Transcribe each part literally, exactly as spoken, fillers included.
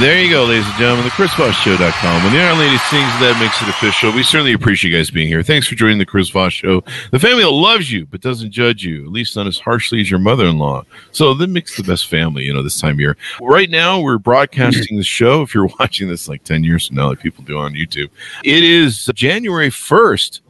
There you go, ladies and gentlemen, the Chris Voss Show dot com. When the Iron Lady sings, that makes it official. We certainly appreciate you guys being here. Thanks for joining the Chris Voss Show. The family that loves you but doesn't judge you, at least not as harshly as your mother-in-law. So that makes the best family, you know, this time of year. Right now, we're broadcasting the show. If you're watching this like ten years from now, like people do on YouTube, it is January first,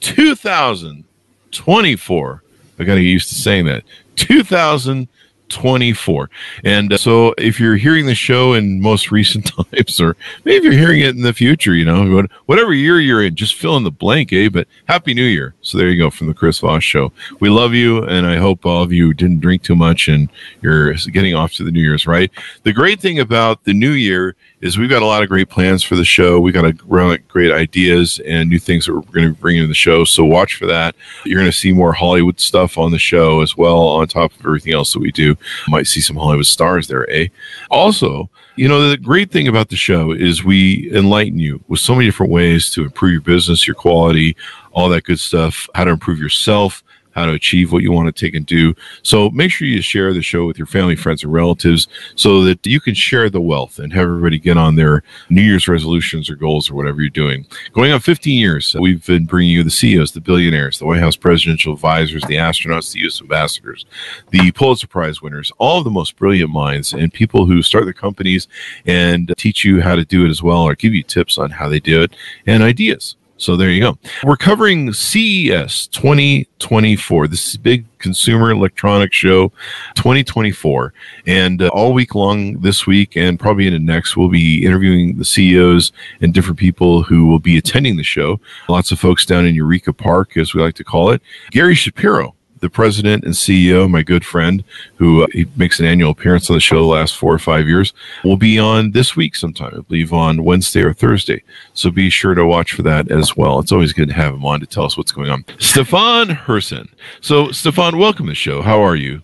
twenty twenty-four. I got to get used to saying that. two thousand twenty-four. And uh, so if you're hearing the show in most recent times, or maybe you're hearing it in the future, you know, whatever year you're in, just fill in the blank, eh? But Happy New Year. So there you go from the Chris Voss Show. We love you, and I hope all of you didn't drink too much and you're getting off to the New Year's, right? The great thing about the New Year is we've got a lot of great plans for the show. We've got a great ideas and new things that we're going to bring into the show, so watch for that. You're going to see more Hollywood stuff on the show as well, on top of everything else that we do. Might see some Hollywood stars there, eh? Also, you know, the great thing about the show is we enlighten you with so many different ways to improve your business, your quality, all that good stuff, how to improve yourself, how to achieve what you want to take and do. So make sure you share the show with your family, friends, and relatives so that you can share the wealth and have everybody get on their New Year's resolutions or goals or whatever you're doing. Going on fifteen years, we've been bringing you the C E Os, the billionaires, the White House presidential advisors, the astronauts, the U S ambassadors, the Pulitzer Prize winners, all of the most brilliant minds and people who start their companies and teach you how to do it as well, or give you tips on how they do it and ideas. So there you go. We're covering C E S twenty twenty-four. This is a big consumer electronics show, twenty twenty-four. And uh, all week long this week and probably into next, we'll be interviewing the C E Os and different people who will be attending the show. Lots of folks down in Eureka Park, as we like to call it. Gary Shapiro, the president and C E O, my good friend, who uh, he makes an annual appearance on the show the last four or five years, will be on this week sometime, I believe, on Wednesday or Thursday. So be sure to watch for that as well. It's always good to have him on to tell us what's going on. Stéphane Hersen. So, Stéphane, welcome to the show. How are you?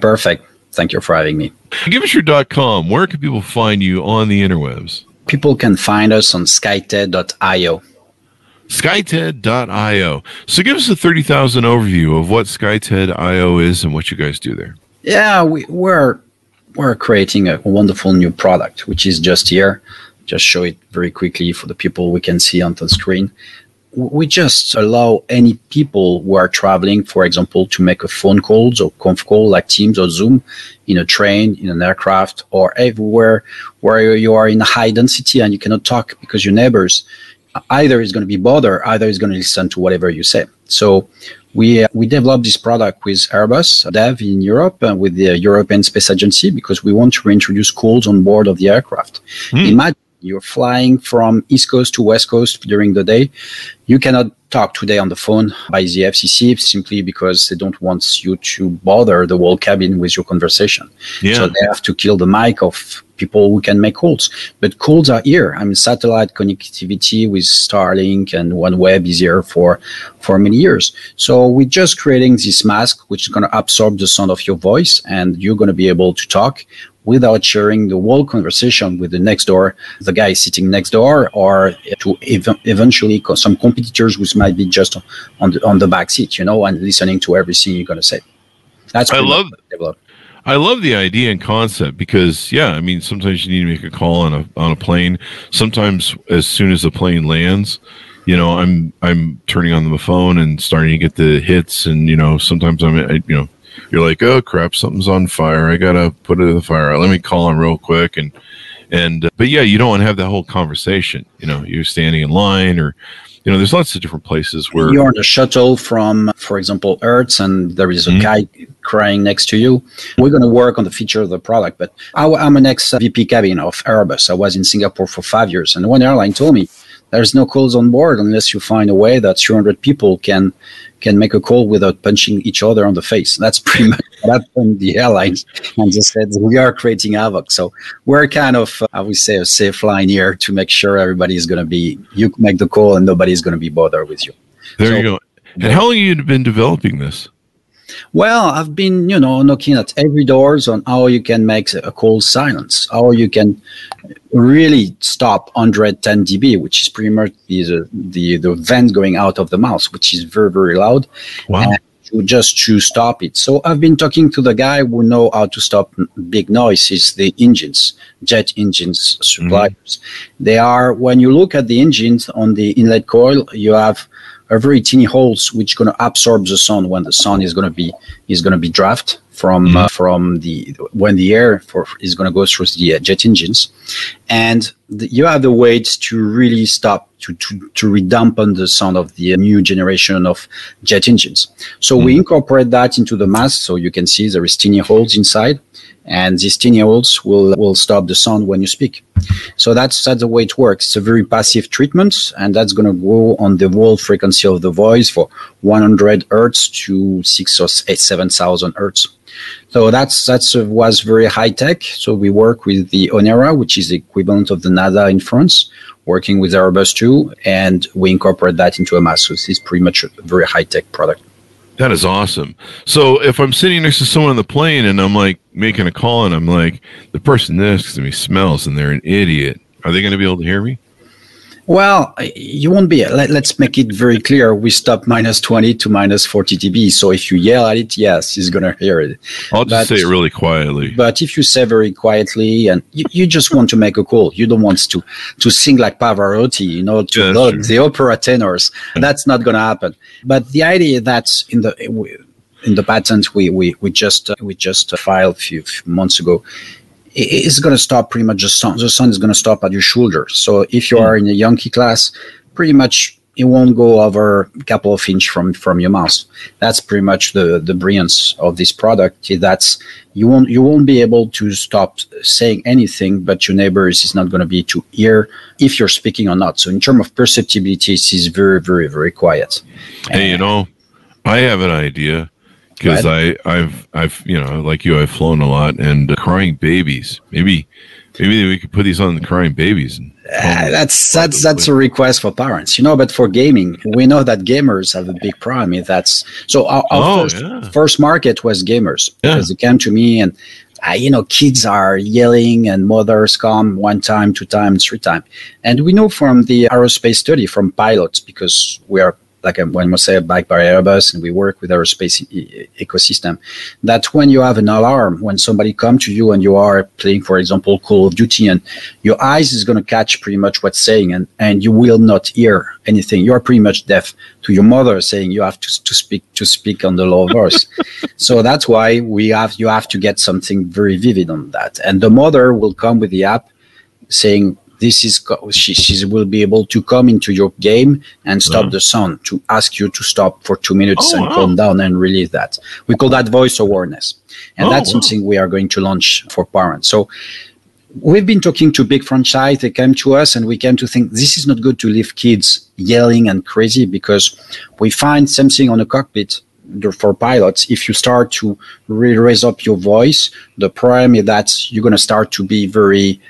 Perfect. Thank you for having me. Give us your .com. Where can people find you on the interwebs? People can find us on Skyted dot io. Skyted dot io. So give us a thirty thousand overview of what Skyted dot io is and what you guys do there. Yeah, we, we're we're creating a wonderful new product, which is just here. Just show it very quickly for the people we can see on the screen. We just allow any people who are traveling, for example, to make a phone call or conf call like Teams or Zoom in a train, in an aircraft, or everywhere where you are in a high density and you cannot talk because your neighbors either is going to be bothered, either is going to listen to whatever you say. So we uh, we developed this product with Airbus, Dev in Europe, and uh, with the European Space Agency, because we want to reintroduce calls on board of the aircraft. Mm. Imagine you're flying from East Coast to West Coast during the day. You cannot talk today on the phone by the F C C simply because they don't want you to bother the whole cabin with your conversation. Yeah. So they have to kill the mic of people who can make calls. But calls are here. I mean, satellite connectivity with Starlink and OneWeb is here for, for many years. So we're just creating this mask which is going to absorb the sound of your voice, and you're going to be able to talk without sharing the whole conversation with the next door, the guy sitting next door, or to ev- eventually some competitors which might be just on the, on the back seat, you know, and listening to everything you're going to say. That's I love I love the idea and concept because, yeah, I mean, sometimes you need to make a call on a on a plane. Sometimes as soon as the plane lands, you know, I'm I'm turning on the phone and starting to get the hits, and, you know, sometimes I'm, I, you know, you're like, oh, crap, something's on fire. I got to put it in the fire. Let me call him real quick. And, and uh, but, yeah, you don't want to have that whole conversation. You know, you're standing in line, or, you know, there's lots of different places where you're on a shuttle from, for example, Earth, and there is a mm-hmm. guy crying next to you. We're going to work on the feature of the product. But I, I'm an ex-V P cabin of Airbus. I was in Singapore for five years. And one airline told me there's no calls on board unless you find a way that two hundred people can can make a call without punching each other on the face. That's pretty much what happened. The airlines and just said, we are creating havoc. So we're kind of, uh, I would say, a safe line here to make sure everybody is going to be, you make the call and nobody's going to be bothered with you. There so, you go. And yeah. How long have you been developing this? Well, I've been, you know, knocking at every doors on how you can make a call silence, how you can really stop one hundred ten decibels, which is pretty much the, the, the vent going out of the mouse, which is very, very loud. Wow. And just to stop it. So I've been talking to the guy who knows how to stop big noises, the engines, jet engines suppliers. Mm-hmm. They are, when you look at the engines on the inlet coil, you have a very tiny holes which going to absorb the sun when the sun is going to be is going to be draft from mm-hmm. uh, from the when the air for, is going to go through the uh, jet engines, and the, you have the weights to really stop to to to redampen the sound of the new generation of jet engines. So mm-hmm. we incorporate that into the mask, so you can see there is tiny holes inside, and these tiny holes will will stop the sound when you speak. So that's that's the way it works. It's a very passive treatment, and that's going to go on the whole frequency of the voice for one hundred hertz to six or eight, seven thousand hertz. So that's that's uh, was very high tech. So we work with the Onera, which is the equivalent of the NADA in France, working with Airbus too, and we incorporate that into a mask. So it's pretty much a very high tech product. That is awesome. So if I'm sitting next to someone on the plane and I'm like making a call and I'm like, the person next to me smells and they're an idiot, are they going to be able to hear me? Well, you won't be. Let, let's make it very clear. We stop minus twenty to minus forty decibels. So if you yell at it, yes, he's going to hear it. I'll just but, say it really quietly. But if you say very quietly and you, you just want to make a call, you don't want to, to sing like Pavarotti, you know, to yeah, love the opera tenors. That's not going to happen. But the idea that's in the in the patent we we we just uh, we just uh, filed a few, few months ago. It's going to stop pretty much the sun. The sun is going to stop at your shoulder. So if you are in a Yankee class, pretty much it won't go over a couple of inches from, from your mouth. That's pretty much the, the brilliance of this product. That's you won't you won't be able to stop saying anything, but your neighbors is not going to be to hear if you're speaking or not. So in terms of perceptibility, it is very, very, very quiet. Hey, and, you know, I have an idea. Because I, I've, I've, you know, like you, I've flown a lot, and uh, crying babies. Maybe, maybe we could put these on the crying babies. And uh, that's that's that's a request for parents, you know. But for gaming, we know that gamers have a big problem. If that's so, our, our oh, first, yeah. first market was gamers yeah. because they came to me, and I, you know, kids are yelling, and mothers come one time, two times, three times, and we know from the aerospace study from pilots because we are. Like when we say backed by Airbus and we work with aerospace e- ecosystem, that when you have an alarm, when somebody comes to you and you are playing, for example, Call of Duty, and your eyes is going to catch pretty much what's saying, and, and you will not hear anything. You are pretty much deaf to your mother saying you have to, to speak to speak on the low voice. So that's why we have you have to get something very vivid on that. And the mother will come with the app saying, This is she, she will be able to come into your game and stop wow. the sound, to ask you to stop for two minutes oh, and wow. calm down and release that. We call that voice awareness. And oh, that's wow. something we are going to launch for parents. So we've been talking to big franchise. They came to us and we came to think this is not good to leave kids yelling and crazy because we find something on the cockpit for pilots. If you start to really raise up your voice, the problem is that you're going to start to be very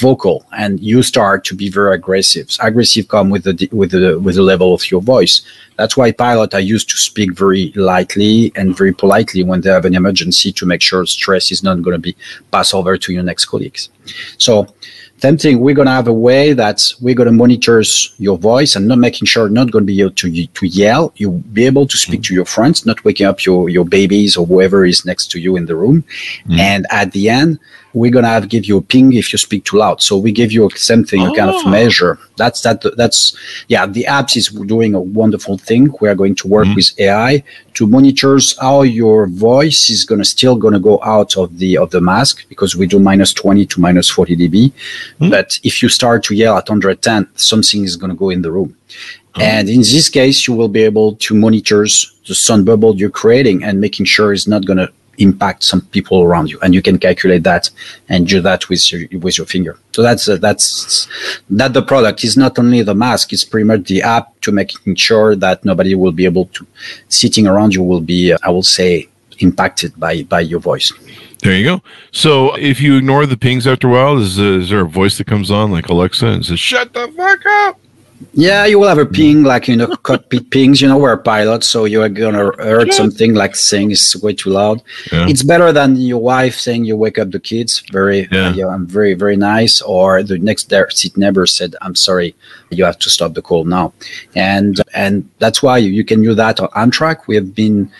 vocal and you start to be very aggressive. Aggressive come with the with the with the level of your voice. That's why pilots are used to speak very lightly and very politely when they have an emergency to make sure stress is not going to be passed over to your next colleagues. So, same thing. We're going to have a way that we're going to monitor your voice and not making sure not going to be able to to yell. You'll be able to speak mm-hmm. to your friends, not waking up your your babies or whoever is next to you in the room. Mm-hmm. And at the end, we're going to have give you a ping if you speak too loud. So we give you something, oh. a kind of measure. That's that. That's yeah. The apps is doing a wonderful thing. We are going to work mm-hmm. with A I to monitor how your voice is going to still going to go out of the of the mask because we do minus twenty to minus forty decibels. Mm-hmm. But if you start to yell at one hundred ten, something is going to go in the room. Oh. And in this case, you will be able to monitor the sound bubble you're creating and making sure it's not going to impact some people around you, and you can calculate that and do that with your with your finger. So that's uh, that's that the product is not only the mask; it's pretty much the app to making sure that nobody will be able to sitting around you will be, uh, I will say, impacted by by your voice. There you go. So if you ignore the pings after a while, is, uh, is there a voice that comes on like Alexa and says, "Shut the fuck up"? Yeah, you will have a ping, like, you know, cockpit pings, you know, we're pilots, so you are going to hear yeah. something like saying it's way too loud. Yeah. It's better than your wife saying you wake up the kids. Very, yeah. uh, yeah, I'm very, very nice. Or the next seat neighbor said, I'm sorry, you have to stop the call now. And, and that's why you can do that on Amtrak. We have been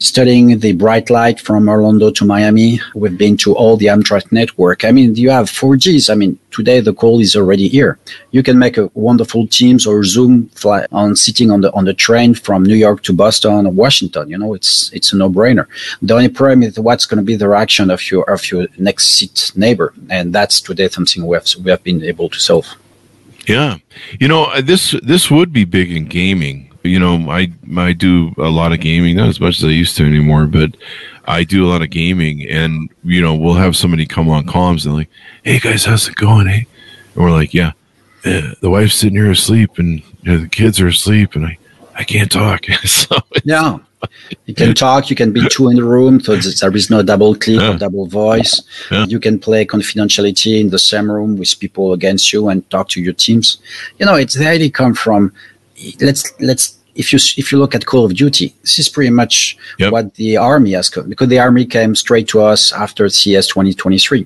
studying the bright light from Orlando to Miami. We've been to all the Amtrak network. I mean, you have four Gs. I mean, today the call is already here. You can make a wonderful Teams or Zoom fly on sitting on the on the train from New York to Boston or Washington. You know, it's it's a no-brainer. The only problem is what's going to be the reaction of your of your next seat neighbor, and that's today something we have we have been able to solve. Yeah, you know, this this would be big in gaming. You know, I I do a lot of gaming, not as much as I used to anymore, but I do a lot of gaming, and, you know, we'll have somebody come on comms and like, hey, guys, how's it going, eh? And we're like, yeah, eh, the wife's sitting here asleep, and, you know, the kids are asleep, and I, I can't talk. So yeah, you can talk. You can be two in the room, so there is no double click yeah. or double voice. Yeah. You can play confidentiality in the same room with people against you and talk to your teams. You know, it's the idea come from... Let's let's if you if you look at Call of Duty, this is pretty much yep. what the Army has come, because the Army came straight to us after C E S twenty twenty-three.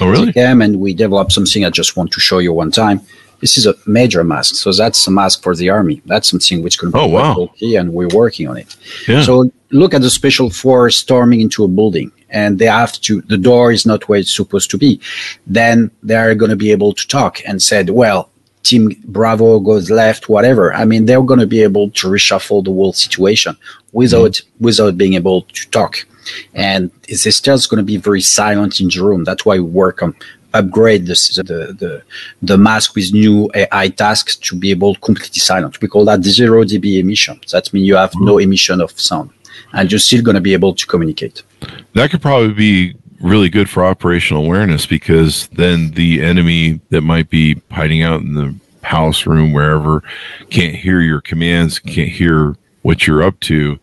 Oh, really? They came and we developed something. I just want to show you one time. This is a major mask, so that's a mask for the Army. That's something which could be oh, wow. key, and we're working on it. Yeah. So look at the special force storming into a building, and they have to. The door is not where it's supposed to be. Then they are going to be able to talk and said, well. Team Bravo goes left, whatever. I mean, they're going to be able to reshuffle the whole situation without mm-hmm. without being able to talk. And it's still going to be very silent in the room. That's why we work on upgrade the the the, the mask with new A I tasks to be able to completely silent. We call that zero dB emission. That means you have mm-hmm. no emission of sound, and you're still going to be able to communicate. That could probably be really good for operational awareness, because then the enemy that might be hiding out in the house, room, wherever, can't hear your commands, can't hear what you're up to,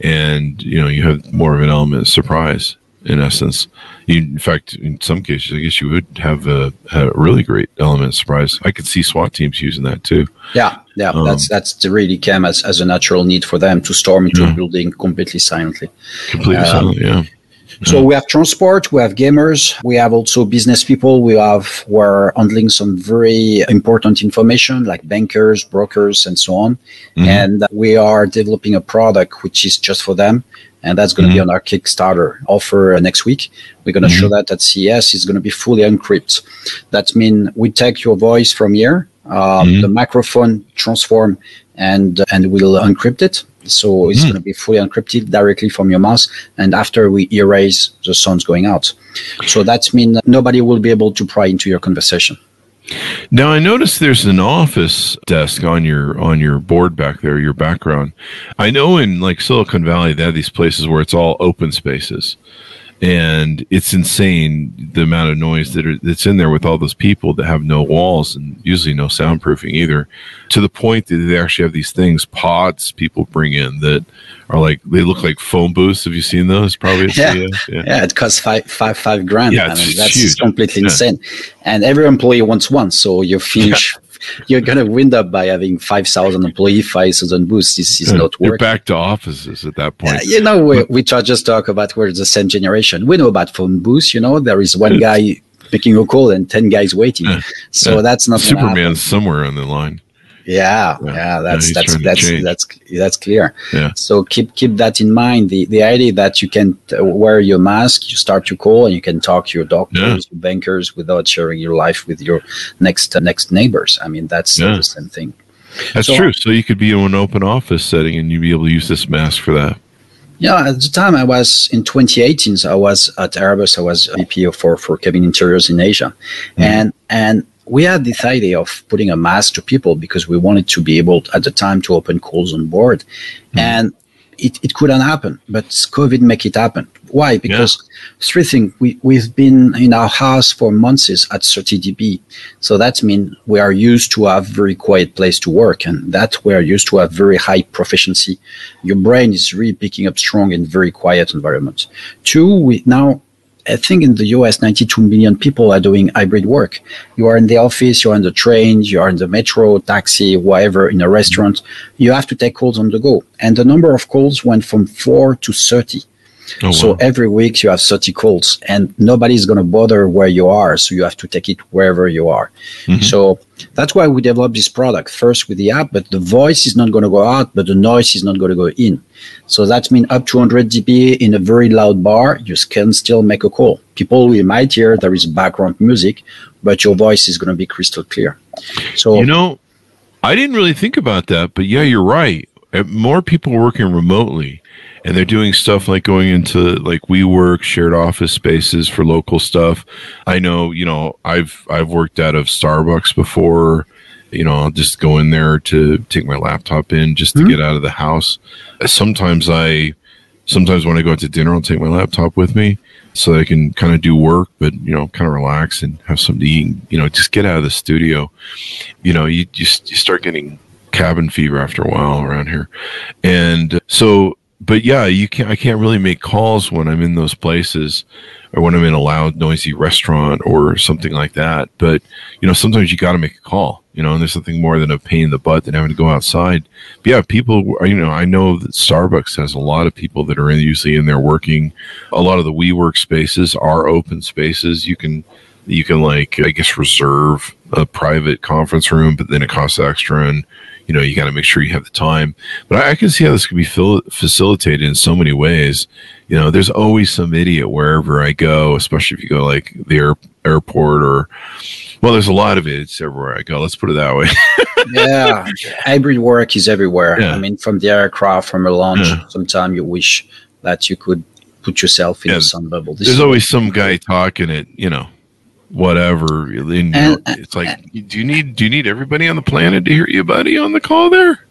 and, you know, you have more of an element of surprise, in essence. You, in fact, in some cases, I guess you would have a, a really great element of surprise. I could see SWAT teams using that too. Yeah, yeah, um, that's that's really came as, as a natural need for them to storm into yeah. a building completely silently. Completely um, silently, yeah. So we have transport, we have gamers, we have also business people. We have we're handling some very important information like bankers, brokers, and so on. Mm-hmm. And we are developing a product which is just for them, and that's going to mm-hmm. be on our Kickstarter offer next week. We're going to mm-hmm. show that at C E S. It's going to be fully encrypted. That means we take your voice from here, um, mm-hmm. the microphone transform, and and we'll encrypt it. So it's mm. going to be fully encrypted directly from your mouse, and after we erase the sounds going out. So that means nobody will be able to pry into your conversation. Now I noticed there's an office desk on your on your board back there, your background. I know in like Silicon Valley they have these places where it's all open spaces, and it's insane the amount of noise that are, that's in there with all those people that have no walls and usually no soundproofing either, to the point that they actually have these things, pods people bring in that are like, they look like phone booths. Have you seen those? Probably. Yeah. Yeah. yeah. yeah it costs five, five, five grand. Yeah, I mean, that's huge. Completely yeah. insane. And every employee wants one. So you finish, yeah. you're going to wind up by having five thousand employees, five thousand booths. This is yeah. not working. You're back to offices at that point. Yeah, you know, we, we just talk about we're the same generation. We know about phone booths, you know, there is one guy making a call and ten guys waiting. Yeah, so yeah. that's not Superman's somewhere on the line. Yeah, yeah, yeah that's yeah, that's that's, that's that's clear. Yeah. So keep keep that in mind. The the idea that you can wear your mask, you start your call, and you can talk to your doctors, yeah. your bankers without sharing your life with your next uh, next neighbors. I mean, that's yeah. the same thing. That's so, true. So you could be in an open office setting and you'd be able to use this mask for that. Yeah, at the time I was in twenty eighteen, I was at Airbus. I was V P for for cabin interiors in Asia, mm-hmm. and and we had this idea of putting a mask to people because we wanted to be able to, at the time, to open calls on board, mm-hmm. and it, it couldn't happen, but COVID make it happen. Why? Because yeah. three things. We, we've been in our house for months at thirty decibels. So that means we are used to have very quiet place to work, and that we are used to have very high proficiency. Your brain is really picking up strong in very quiet environments. Two, we now, I think in the U S, ninety-two million people are doing hybrid work. You are in the office, you are on the train, you are in the metro, taxi, whatever, in a restaurant. You have to take calls on the go. And the number of calls went from four to thirty. Oh, so wow. every week you have thirty calls and nobody's going to bother where you are. So you have to take it wherever you are. Mm-hmm. So that's why we developed this product first with the app, but the voice is not going to go out, but the noise is not going to go in. So that means up to one hundred decibels in a very loud bar, you can still make a call. People will might hear there is background music, but your voice is going to be crystal clear. So, you know, I didn't really think about that, but yeah, you're right. More people working remotely. And they're doing stuff like going into like WeWork, shared office spaces for local stuff. I know, you know, I've I've worked out of Starbucks before. You know, I'll just go in there to take my laptop in just to mm-hmm. get out of the house. Sometimes I, sometimes when I go out to dinner, I'll take my laptop with me so that I can kind of do work, but, you know, kind of relax and have something to eat. And, you know, just get out of the studio. You know, you just you start getting cabin fever after a while around here, and so. But yeah, you can't. I can't really make calls when I'm in those places, or when I'm in a loud, noisy restaurant or something like that. But you know, sometimes you got to make a call. You know, and there's nothing more than a pain in the butt than having to go outside. But yeah, people. You know, I know that Starbucks has a lot of people that are in, usually in there working. A lot of the WeWork spaces are open spaces. You can, you can like I guess reserve a private conference room, but then it costs extra and. You know, you got to make sure you have the time. But I, I can see how this could be fil- facilitated in so many ways. You know, there's always some idiot wherever I go, especially if you go like the air- airport or, well, there's a lot of idiots everywhere I go. Let's put it that way. Yeah. Hybrid work is everywhere. Yeah. I mean, from the aircraft, from a lounge, yeah. Sometimes you wish that you could put yourself in yeah. some bubble. This there's always some guy talking it, you know. Whatever, and, and, it's like, and, do you need do you need everybody on the planet to hear you, buddy, on the call there?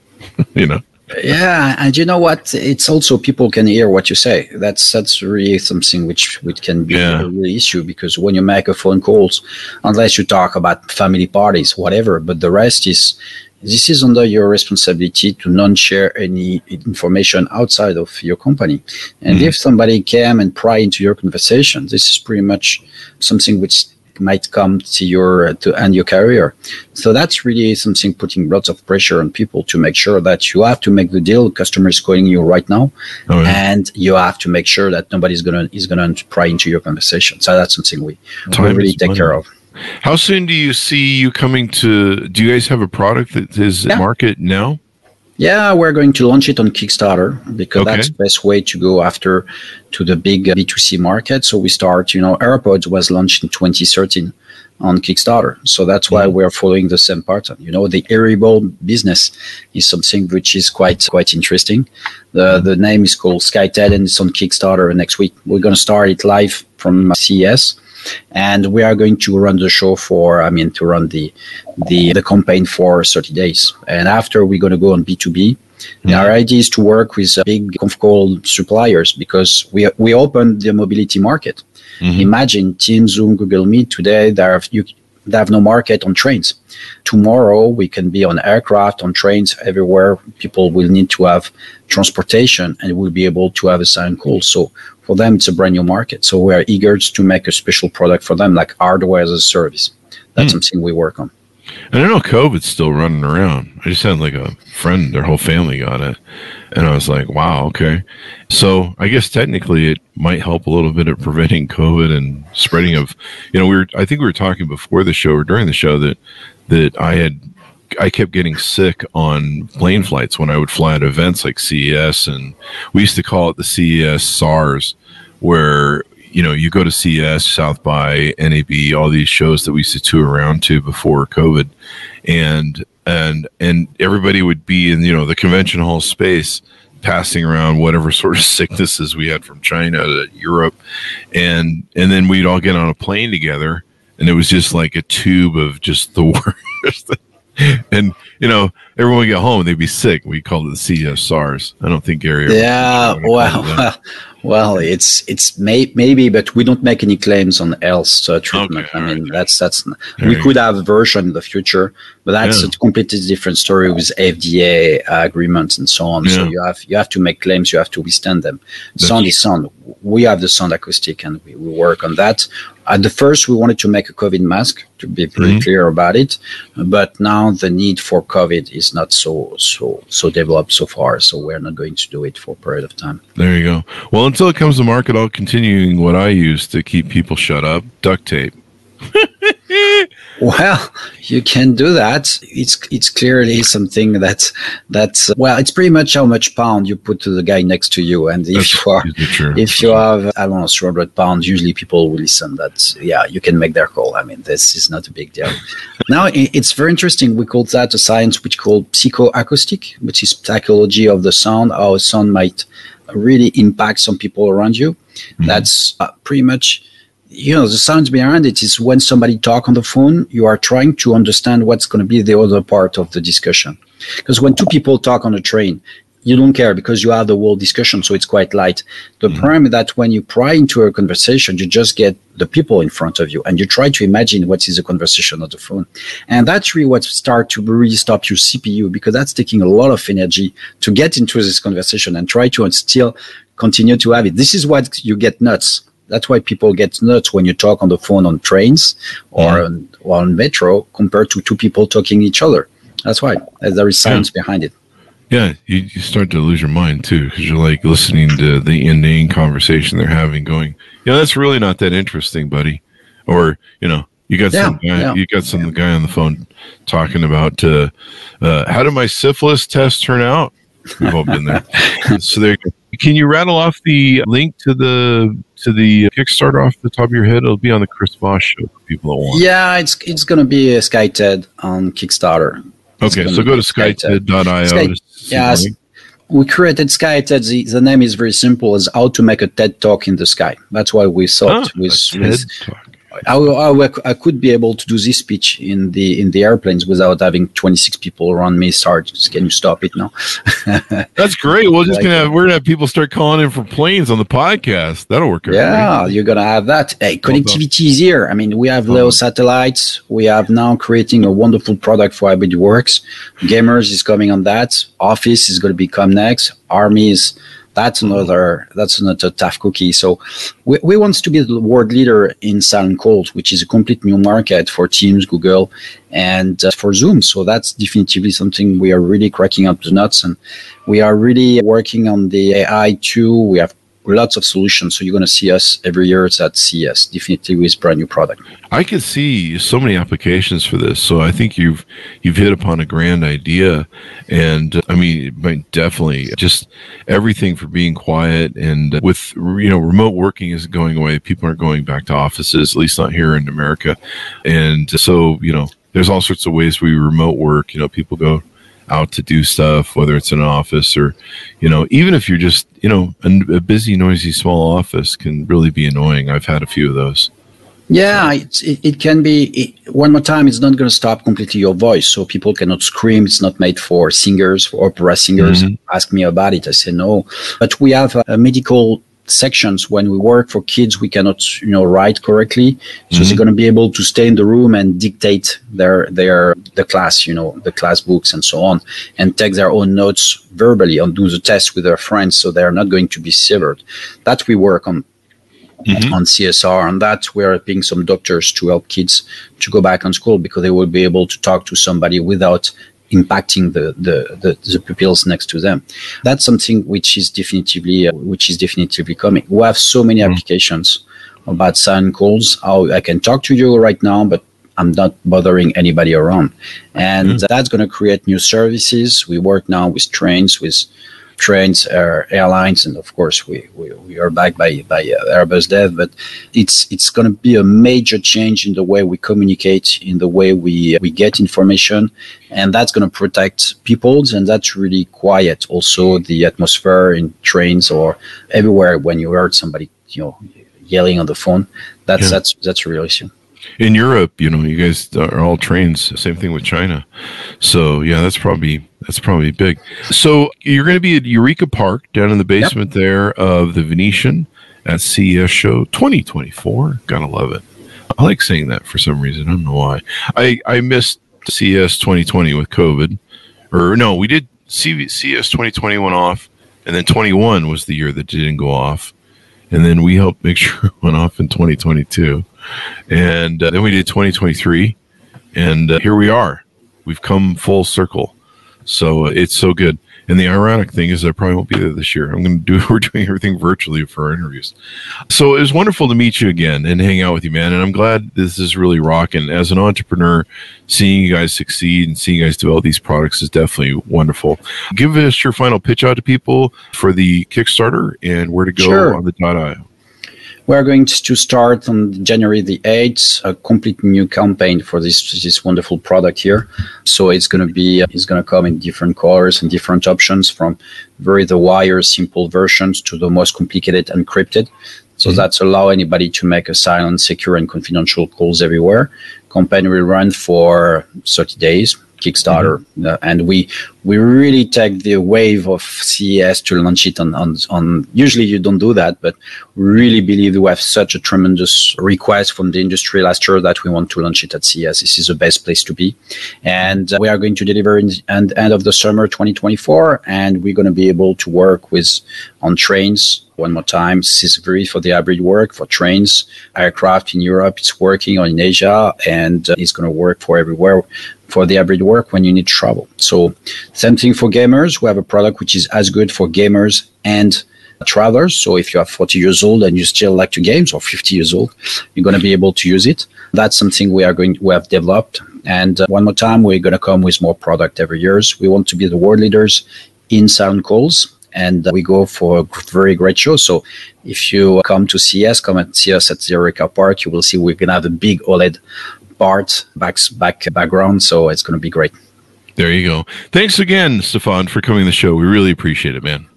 You know. Yeah, and you know what? It's also people can hear what you say. That's that's really something which which can be yeah. a real issue, because when you make a phone calls, unless you talk about family parties, whatever, but the rest is. This is under your responsibility to not share any information outside of your company. And mm-hmm. if somebody came and pry into your conversation, this is pretty much something which might come to your to end your career. So that's really something putting lots of pressure on people to make sure that you have to make the deal. Customer is calling you right now, oh, yeah. and you have to make sure that nobody's gonna is gonna pry into your conversation. So that's something we, we really take money. care of. How soon do you see you coming to, do you guys have a product that is yeah. market now? Yeah, we're going to launch it on Kickstarter, because okay. that's the best way to go after to the big B two C market. So we start, you know, AirPods was launched in twenty thirteen on Kickstarter. So that's why mm-hmm. we're following the same pattern. You know, the hearable business is something which is quite, quite interesting. The, the name is called Skyted, and it's on Kickstarter next week. We're going to start it live from C E S. And we are going to run the show for, I mean, to run the the, the campaign for thirty days. And after, we're going to go on B two B. Mm-hmm. Our idea is to work with uh, big conf call suppliers, because we we opened the mobility market. Mm-hmm. Imagine Teams, Zoom, Google Meet. Today, there are you. They have no market on trains. Tomorrow, we can be on aircraft, on trains, everywhere. People will need to have transportation and will be able to have a sound call. So for them, it's a brand new market. So we are eager to make a special product for them, like hardware as a service. That's mm. something we work on. And I know COVID's still running around. I just had like a friend, their whole family got it. And I was like, wow, okay. So I guess technically it might help a little bit at preventing COVID and spreading of, you know, we were, I think we were talking before the show or during the show that, that I had, I kept getting sick on plane flights when I would fly at events like C E S. And we used to call it the C E S SARS, where, you know, you go to C E S, South by, N A B, all these shows that we used to tour around to before COVID, and and and everybody would be in, you know, the convention hall space, passing around whatever sort of sicknesses we had from China to Europe, and and then we'd all get on a plane together, and it was just like a tube of just the worst. And, you know, everyone would get home and they'd be sick. We called it the C E S SARS. I don't think Gary ever yeah, well, well, well, it's it's may, maybe, but we don't make any claims on else uh, treatment. Okay, I mean, right. that's that's there we could go. have a version in the future, but that's yeah. a completely different story with F D A uh, agreements and so on. Yeah. So you have you have to make claims, you have to withstand them. That's sound is sound. We have the sound acoustic, and we, we work on that. At the first, we wanted to make a COVID mask, to be pretty mm-hmm. clear about it, but now the need for COVID is not so so so developed so far, so we're not going to do it for a period of time. There you go. Well, until it comes to market, I'll continue what I use to keep people shut up, duct tape. Well, you can do that. It's it's clearly something that that's uh, well, it's pretty much how much pound you put to the guy next to you. And if that's you are if you have I don't know three hundred pounds, usually people will listen. That yeah, you can make their call. I mean, this is not a big deal. Now it's very interesting. We call that a science which called psychoacoustic, which is psychology of the sound, how sound might really impact some people around you. Mm-hmm. That's uh, pretty much. You know, the sounds behind it is when somebody talk on the phone, you are trying to understand what's going to be the other part of the discussion. Because when two people talk on a train, you don't care because you have the whole discussion, so it's quite light. The mm-hmm. problem is that when you pry into a conversation, you just get the people in front of you, and you try to imagine what is the conversation on the phone. And that's really what starts to really stop your C P U, because that's taking a lot of energy to get into this conversation and try to still continue to have it. This is what you get nuts. That's why people get nuts when you talk on the phone on trains or, yeah. on, or on metro compared to two people talking to each other. That's why there is science yeah. behind it. Yeah, you, you start to lose your mind too, because you're like listening to the inane conversation they're having going, you know, that's really not that interesting, buddy. Or, you know, you got yeah, some guy, yeah. you got some yeah. guy on the phone talking about uh, uh, how did my syphilis test turn out? We've all been there. So there you go. Can you rattle off the link to the to the Kickstarter off the top of your head? It'll be on the Chris Voss show for people that want. Yeah, it's it's going to be a Skyted on Kickstarter. It's okay, so go to Skyted dot I O. Sky, yeah, we created Skyted. The, the name is very simple. It's how to make a TED Talk in the sky. That's why we thought ah, with TED Talk. I, I, I could be able to do this speech in the in the airplanes without having twenty-six people around me. Start. Can you stop it now? That's great. We're just like, gonna have, we're gonna have people start calling in for planes on the podcast. That'll work. Yeah, right? You're gonna have that. Hey, connectivity is here. I mean, we have Leo uh-huh. satellites. We have now creating a wonderful product for hybrid works. Gamers is coming on that. Office is going to become next. Army is. That's another. That's another tough cookie. So, we we want to be the world leader in silent calls, which is a complete new market for Teams, Google, and uh, for Zoom. So that's definitively something we are really cracking up the nuts, and we are really working on the A I too. We have lots of solutions. So you're going to see us every year at C E S, definitely with brand new product. I could see so many applications for this. So I think you've you've hit upon a grand idea, and uh, I mean, but definitely just everything for being quiet and uh, with you know remote working isn't going away. People aren't going back to offices, at least not here in America. And uh, so you know, there's all sorts of ways we remote work. You know, people go out to do stuff, whether it's in an office or, you know, even if you're just, you know, a, a busy, noisy, small office can really be annoying. I've had a few of those. Yeah, it, it, it can be. It, one more time, it's not going to stop completely your voice, so people cannot scream. It's not made for singers, for opera singers. Mm-hmm. Ask me about it. I say no. But we have a, a medical sections when we work for kids, we cannot, you know, write correctly. So mm-hmm. they're going to be able to stay in the room and dictate their their the class, you know, the class books and so on, and take their own notes verbally and do the test with their friends. So they are not going to be severed. That we work on mm-hmm. on C S R, and that we're helping some doctors to help kids to go back on school because they will be able to talk to somebody without impacting the, the the the pupils next to them. That's something which is definitively uh, which is definitively coming. We have so many mm-hmm. applications about silent calls. How I can talk to you right now, but I'm not bothering anybody around, and mm-hmm. that's going to create new services. We work now with trains, with trains, uh, airlines, and of course we we, we are backed by by uh, Airbus dev. But it's it's going to be a major change in the way we communicate, in the way we uh, we get information, and that's going to protect people. And that's really quiet. Also, the atmosphere in trains or everywhere when you heard somebody you know yelling on the phone. That's yeah. that's that's a real issue. in Europe, you know, you guys are all trains. Same thing with China. So yeah, that's probably that's probably big. So you're going to be at Eureka Park down in the basement yep. there of the Venetian at C E S show twenty twenty-four. Gotta love it. I like saying that for some reason. I don't know why. I, I missed C E S twenty twenty with COVID. Or no, we did C E S twenty twenty went off, and then twenty-one was the year that didn't go off. And then we helped make sure it went off in twenty twenty-two. And uh, then we did twenty twenty-three. And uh, here we are. We've come full circle. So uh, it's so good. And the ironic thing is I probably won't be there this year. I'm going to do, we're doing everything virtually for our interviews. So it was wonderful to meet you again and hang out with you, man. And I'm glad this is really rocking. As an entrepreneur, seeing you guys succeed and seeing you guys develop these products is definitely wonderful. Give us your final pitch out to people for the Kickstarter and where to go sure. on the .io. We're going to start on January the eighth, a complete new campaign for this this wonderful product here. So it's going to be it's going to come in different colors and different options, from very the wire simple versions to the most complicated encrypted. So mm-hmm. that's allow anybody to make a silent, secure, and confidential calls everywhere. Campaign will run for thirty days. Kickstarter, mm-hmm. uh, and we we really take the wave of C E S to launch it on, on on. Usually you don't do that, but we really believe we have such a tremendous request from the industry last year that we want to launch it at C E S. This is the best place to be, and uh, we are going to deliver in the end, end of the summer twenty twenty-four, and we're going to be able to work with on trains. One more time, this is very for the hybrid work, for trains, aircraft in Europe, it's working on in Asia, and uh, it's going to work for everywhere for the hybrid work when you need travel. So same thing for gamers. We have a product which is as good for gamers and travelers. So if you are forty years old and you still like to games, or fifty years old, you're going to be able to use it. That's something we are going we have developed. And uh, one more time, we're going to come with more product every year. We want to be the world leaders in sound calls. And we go for a very great show. So if you come to C E S, come and see us at Eureka Park, you will see we're going to have a big OLED part, back, back background. So it's going to be great. There you go. Thanks again, Stéphane, for coming to the show. We really appreciate it, man.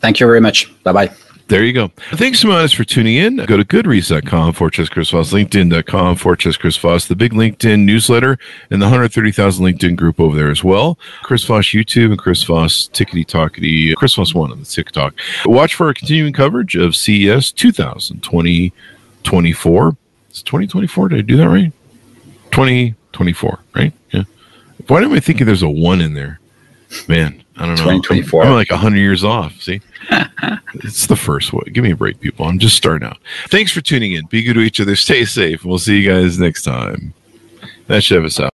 Thank you very much. Bye-bye. There you go. Thanks so much for tuning in. Go to goodreads dot com, forward slash Chris Voss, linkedin dot com, forward slash Chris Voss, the big LinkedIn newsletter, and the one hundred thirty thousand LinkedIn group over there as well. Chris Voss YouTube and Chris Voss Tickety Talkety, Chris Voss one on the TikTok. Watch for our continuing coverage of C E S two thousand twenty-four. It's twenty twenty-four. Did I do that right? twenty twenty-four, right? Yeah. Why am I thinking there's a one in there? Man, I don't know. twenty twenty-four. I'm, I'm like one hundred years off. See? It's the first one. Give me a break, people. I'm just starting out. Thanks for tuning in. Be good to each other. Stay safe. We'll see you guys next time. That should have us out.